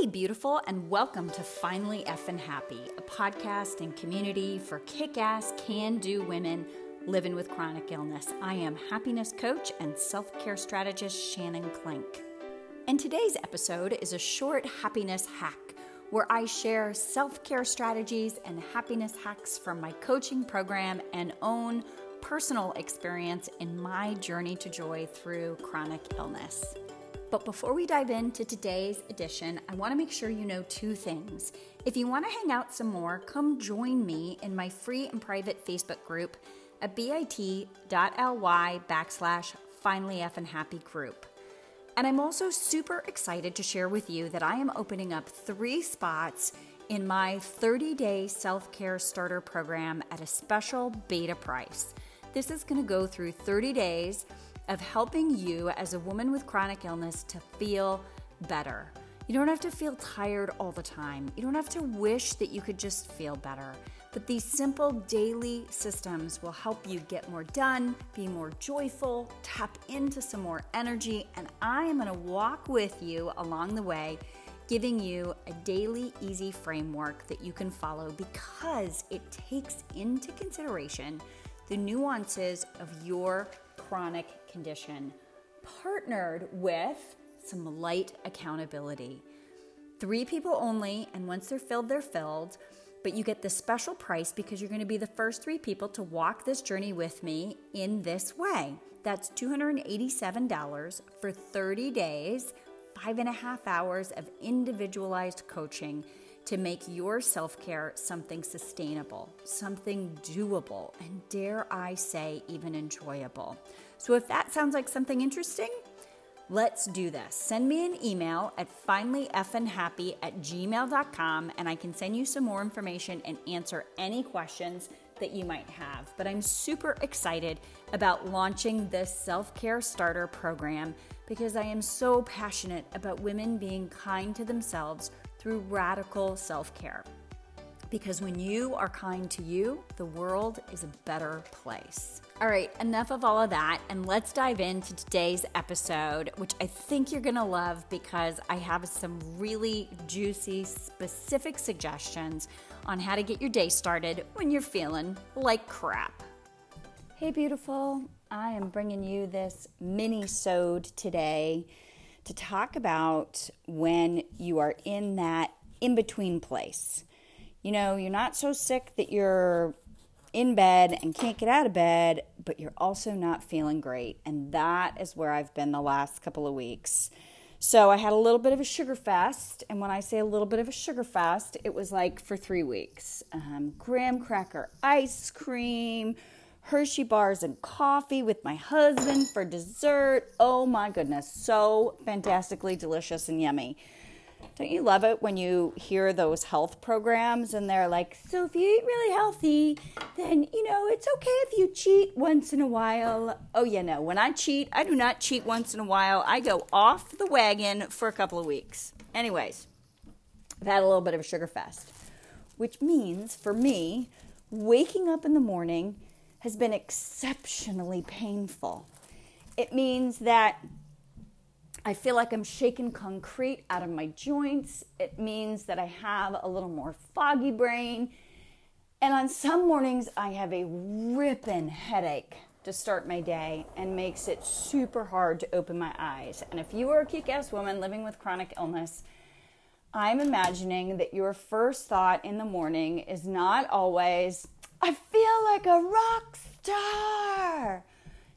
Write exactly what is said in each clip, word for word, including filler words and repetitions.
Hey, beautiful, and welcome to Finally Effin' Happy, a podcast and community for kick-ass, can-do women living with chronic illness. I am happiness coach and self-care strategist Shannon Klink. And today's episode is a short happiness hack where I share self-care strategies and happiness hacks from my coaching program and own personal experience in my journey to joy through chronic illness. But before we dive into today's edition, I want to make sure you know two things. If you want to hang out some more, come join me in my free and private Facebook group at bit.ly backslash finally effin' happy group. And I'm also super excited to share with you that I am opening up three spots in my thirty-day self-care starter program at a special beta price. This is going to go through thirty days of helping you as a woman with chronic illness to feel better. You don't have to feel tired all the time. You don't have to wish that you could just feel better. But these simple daily systems will help you get more done, be more joyful, tap into some more energy, and I am gonna walk with you along the way, giving you a daily easy framework that you can follow because it takes into consideration the nuances of your chronic condition, partnered with some light accountability. Three people only, and once they're filled, they're filled, but you get the special price because you're going to be the first three people to walk this journey with me in this way. That's two hundred eighty-seven dollars for thirty days, five and a half hours of individualized coaching to make your self-care something sustainable, something doable, and dare I say, even enjoyable. So if that sounds like something interesting, let's do this. Send me an email at finallyeffinhappy at gmail dot com, and I can send you some more information and answer any questions that you might have. But I'm super excited about launching this self-care starter program because I am so passionate about women being kind to themselves through radical self-care. Because when you are kind to you, the world is a better place. All right, enough of all of that, and let's dive into today's episode, which I think you're gonna love because I have some really juicy, specific suggestions on how to get your day started when you're feeling like crap. Hey, beautiful, I am bringing you this mini-sode today to talk about when you are in that in-between place. You know, you're not so sick that you're in bed and can't get out of bed, but you're also not feeling great. And that is where I've been the last couple of weeks. So I had a little bit of a sugar fast. And when I say a little bit of a sugar fast, it was like for three weeks. Um, graham cracker ice cream, Hershey bars and coffee with my husband for dessert. Oh my goodness, so fantastically delicious and yummy. Don't you love it when you hear those health programs and they're like, so if you eat really healthy, then, you know, it's okay if you cheat once in a while. Oh yeah, no, when I cheat, I do not cheat once in a while. I go off the wagon for a couple of weeks. Anyways, I've had a little bit of a sugar fast, which means for me, waking up in the morning has been exceptionally painful. It means that I feel like I'm shaking concrete out of my joints. It means that I have a little more foggy brain. And on some mornings, I have a ripping headache to start my day and makes it super hard to open my eyes. And if you are a kick-ass woman living with chronic illness, I'm imagining that your first thought in the morning is not always, I feel like a rock star.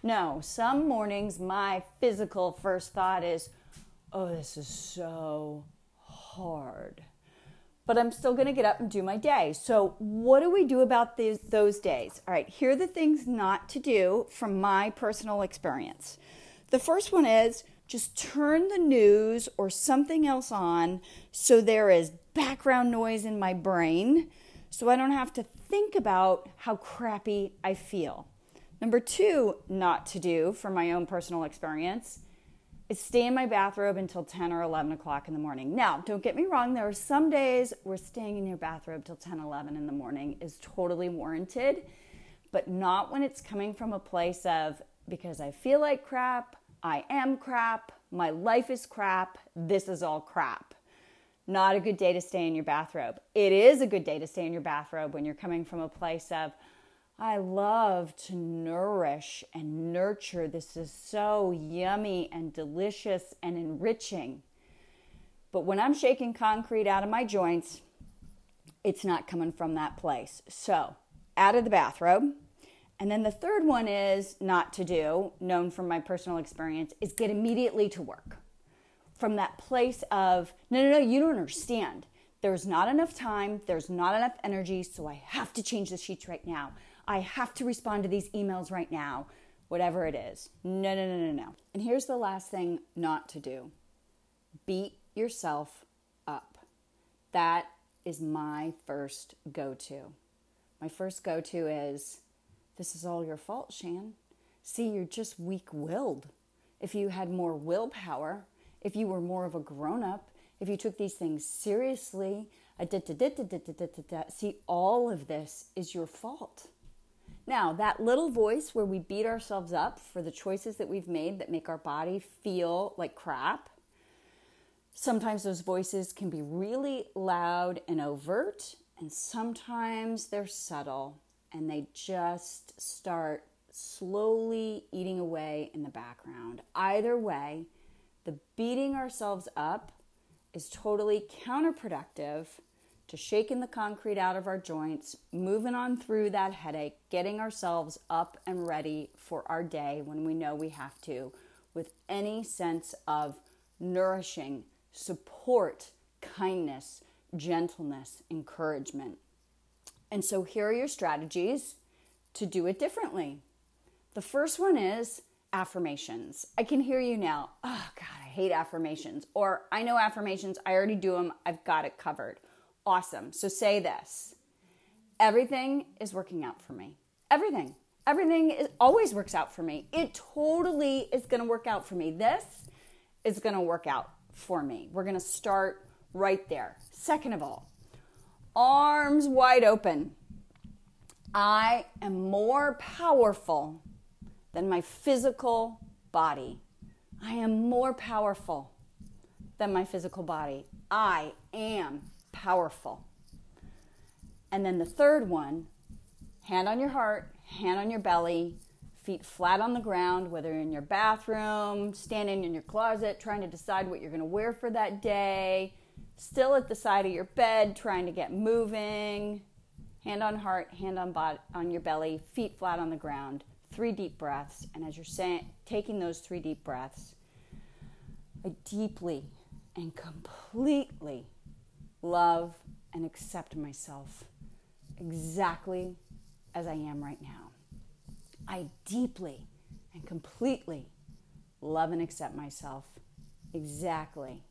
No, some mornings my physical first thought is, oh, this is so hard. But I'm still going to get up and do my day. So what do we do about these, those days? All right, here are the things not to do from my personal experience. The first one is just turn the news or something else on so there is background noise in my brain, so I don't have to think about how crappy I feel. Number two, not to do from my own personal experience, is stay in my bathrobe until ten or eleven o'clock in the morning. Now, don't get me wrong, there are some days where staying in your bathrobe till ten, eleven in the morning is totally warranted, but not when it's coming from a place of, because I feel like crap, I am crap, my life is crap, this is all crap. not a good day to stay in your bathrobe. It is a good day to stay in your bathrobe when you're coming from a place of, I love to nourish and nurture. This is so yummy and delicious and enriching. But when I'm shaking concrete out of my joints, it's not coming from that place. So out of the bathrobe. And then the third one is not to do, known from my personal experience, is get immediately to work. From that place of, no, no, no, you don't understand. There's not enough time. There's not enough energy. So I have to change the sheets right now. I have to respond to these emails right now. Whatever it is. No, no, no, no, no. And here's the last thing not to do. Beat yourself up. That is my first go-to. My first go-to is, this is all your fault, Shan. See, you're just weak-willed. If you had more willpower, if you were more of a grown-up, if you took these things seriously, see, all of this is your fault. Now, that little voice where we beat ourselves up for the choices that we've made that make our body feel like crap, sometimes those voices can be really loud and overt, and sometimes they're subtle, and they just start slowly eating away in the background. Either way, the beating ourselves up is totally counterproductive to shaking the concrete out of our joints, moving on through that headache, getting ourselves up and ready for our day when we know we have to, with any sense of nourishing, support, kindness, gentleness, encouragement. And so here are your strategies to do it differently. The first one is affirmations. I can hear you now. Oh God, I hate affirmations. Or I know affirmations. I already do them. I've got it covered. Awesome. So say this. Everything is working out for me. Everything. Everything is, always works out for me. It totally is going to work out for me. This is going to work out for me. We're going to start right there. Second of all, arms wide open. I am more powerful than my physical body. I am more powerful than my physical body. I am powerful. And then the third one, hand on your heart, hand on your belly, feet flat on the ground, whether in your bathroom, standing in your closet, trying to decide what you're going to wear for that day, still at the side of your bed, trying to get moving. Hand on heart, hand on body, on your belly, feet flat on the ground. Three deep breaths. And as you're saying, taking those three deep breaths, I deeply and completely love and accept myself exactly as I am right now. I deeply and completely love and accept myself exactly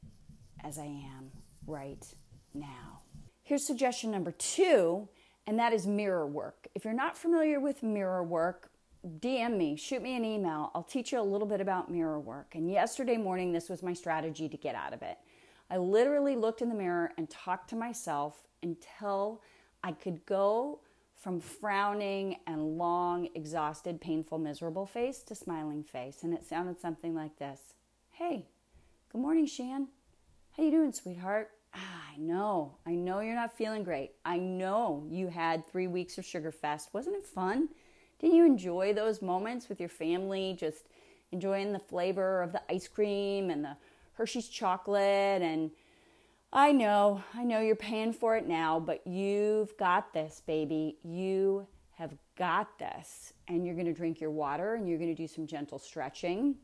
as I am right now. Here's suggestion number two, and that is mirror work. If you're not familiar with mirror work, D M me, shoot me an email. I'll teach you a little bit about mirror work. And yesterday morning, this was my strategy to get out of it. I literally looked in the mirror and talked to myself until I could go from frowning and long, exhausted, painful, miserable face to smiling face. And it sounded something like this. Hey, good morning, Shan. How you doing, sweetheart? Ah, I know. I know you're not feeling great. I know you had three weeks of sugar fest. Wasn't it fun? Didn't you enjoy those moments with your family, just enjoying the flavor of the ice cream and the Hershey's chocolate? And I know, I know you're paying for it now, but you've got this, baby. You have got this. And you're going to drink your water, and you're going to do some gentle stretching,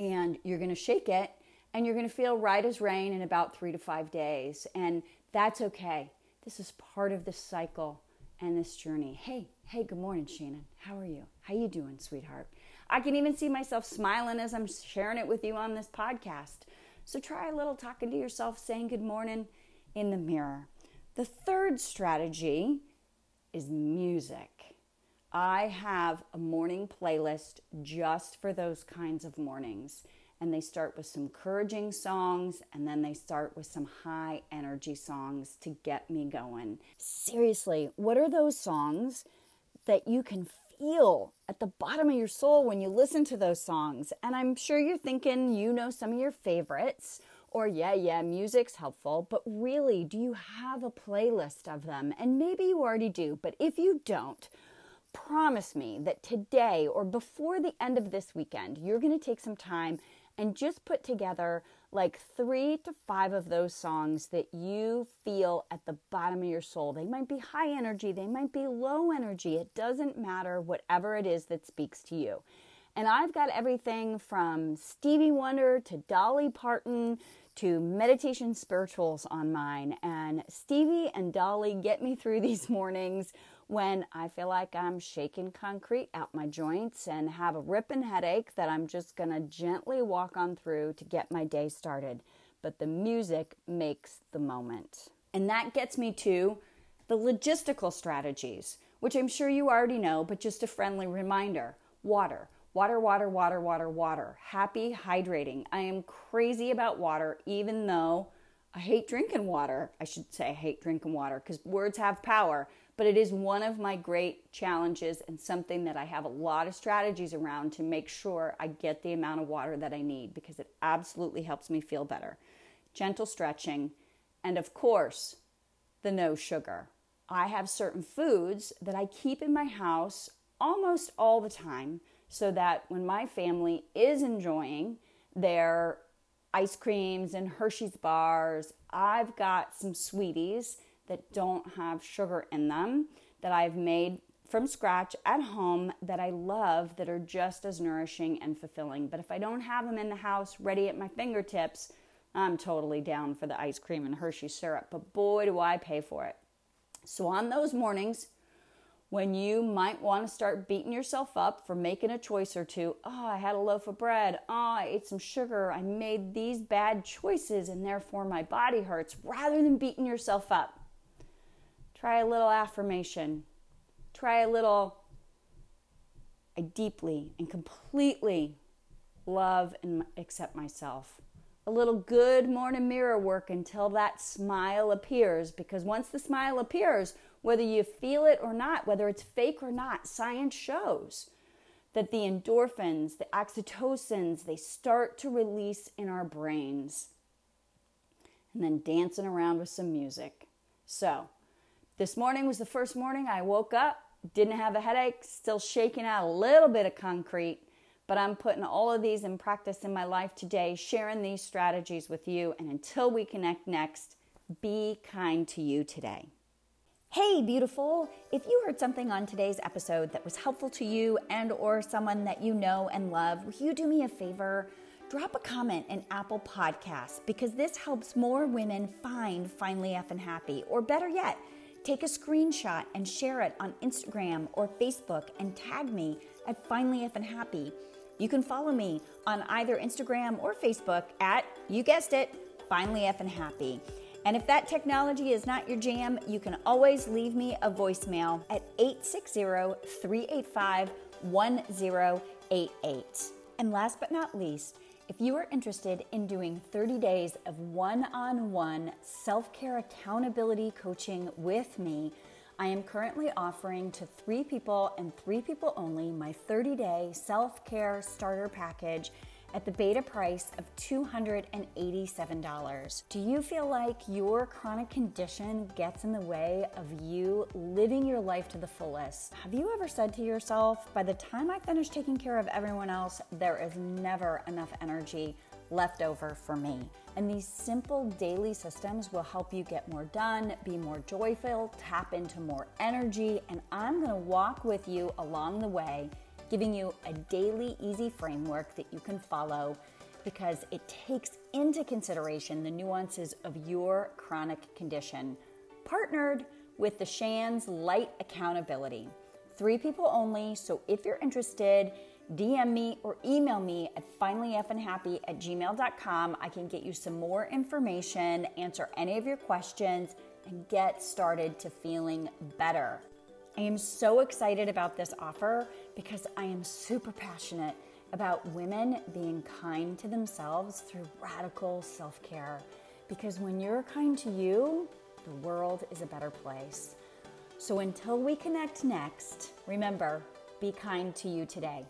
and you're going to shake it. And you're going to feel right as rain in about three to five days. And that's okay. This is part of this cycle and this journey. Hey, hey, good morning, Shannon. How are you? How you doing, sweetheart? I can even see myself smiling as I'm sharing it with you on this podcast. So try a little talking to yourself, saying good morning in the mirror. The third strategy is music. I have a morning playlist just for those kinds of mornings. And they start with some encouraging songs, and then they start with some high energy songs to get me going. Seriously, what are those songs that you can feel at the bottom of your soul when you listen to those songs? And I'm sure you're thinking you know some of your favorites, or yeah, yeah, music's helpful, but really, do you have a playlist of them? And maybe you already do, but if you don't, promise me that today or before the end of this weekend, you're going to take some time and just put together like three to five of those songs that you feel at the bottom of your soul. They might be high energy, they might be low energy. It doesn't matter, whatever it is that speaks to you. And I've got everything from Stevie Wonder to Dolly Parton to meditation spirituals on mine. And Stevie and Dolly get me through these mornings when I feel like I'm shaking concrete out my joints and have a ripping headache that I'm just going to gently walk on through to get my day started. But the music makes the moment. And that gets me to the logistical strategies, which I'm sure you already know, but just a friendly reminder. Water. Water, water, water, water, water. Happy hydrating. I am crazy about water, even though I hate drinking water. I should say I hate drinking water because words have power, but it is one of my great challenges and something that I have a lot of strategies around to make sure I get the amount of water that I need because it absolutely helps me feel better. Gentle stretching, and of course, the no sugar. I have certain foods that I keep in my house almost all the time, so that when my family is enjoying their ice creams and Hershey's bars, I've got some sweeties that don't have sugar in them that I've made from scratch at home that I love that are just as nourishing and fulfilling. But if I don't have them in the house ready at my fingertips, I'm totally down for the ice cream and Hershey syrup, but boy, do I pay for it. So on those mornings, when you might want to start beating yourself up for making a choice or two. Oh, I had a loaf of bread. Oh, I ate some sugar. I made these bad choices and therefore my body hurts. Rather than beating yourself up, try a little affirmation. Try a little, I deeply and completely love and accept myself. A little good morning mirror work until that smile appears, because once the smile appears, whether you feel it or not, whether it's fake or not, science shows that the endorphins, the oxytocins, they start to release in our brains. And then dancing around with some music. So this morning was the first morning I woke up, didn't have a headache, still shaking out a little bit of concrete, but I'm putting all of these in practice in my life today, sharing these strategies with you. And until we connect next, be kind to you today. Hey, beautiful. If you heard something on today's episode that was helpful to you and or someone that you know and love, will you do me a favor? Drop a comment in Apple Podcasts, because this helps more women find Finally Effin' Happy. Or better yet, take a screenshot and share it on Instagram or Facebook and tag me at Finally Effin' Happy. You can follow me on either Instagram or Facebook at, you guessed it, Finally Effin' Happy. And if that technology is not your jam, you can always leave me a voicemail at eight six zero, three eight five, one zero eight eight. And last but not least, if you are interested in doing thirty days of one-on-one self-care accountability coaching with me, I am currently offering to three people and three people only my thirty-day self-care starter package at the beta price of two hundred eighty-seven dollars. Do you feel like your chronic condition gets in the way of you living your life to the fullest? Have you ever said to yourself, by the time I finish taking care of everyone else, there is never enough energy left over for me? And these simple daily systems will help you get more done, be more joyful, tap into more energy, and I'm gonna walk with you along the way, giving you a daily easy framework that you can follow, because it takes into consideration the nuances of your chronic condition, partnered with the Shan's Light Accountability. Three people only, so if you're interested, D M me or email me at finally effin happy at gmail dot com. I can get you some more information, answer any of your questions, and get started to feeling better. I am so excited about this offer because I am super passionate about women being kind to themselves through radical self-care. Because when you're kind to you, the world is a better place. So until we connect next, remember, be kind to you today.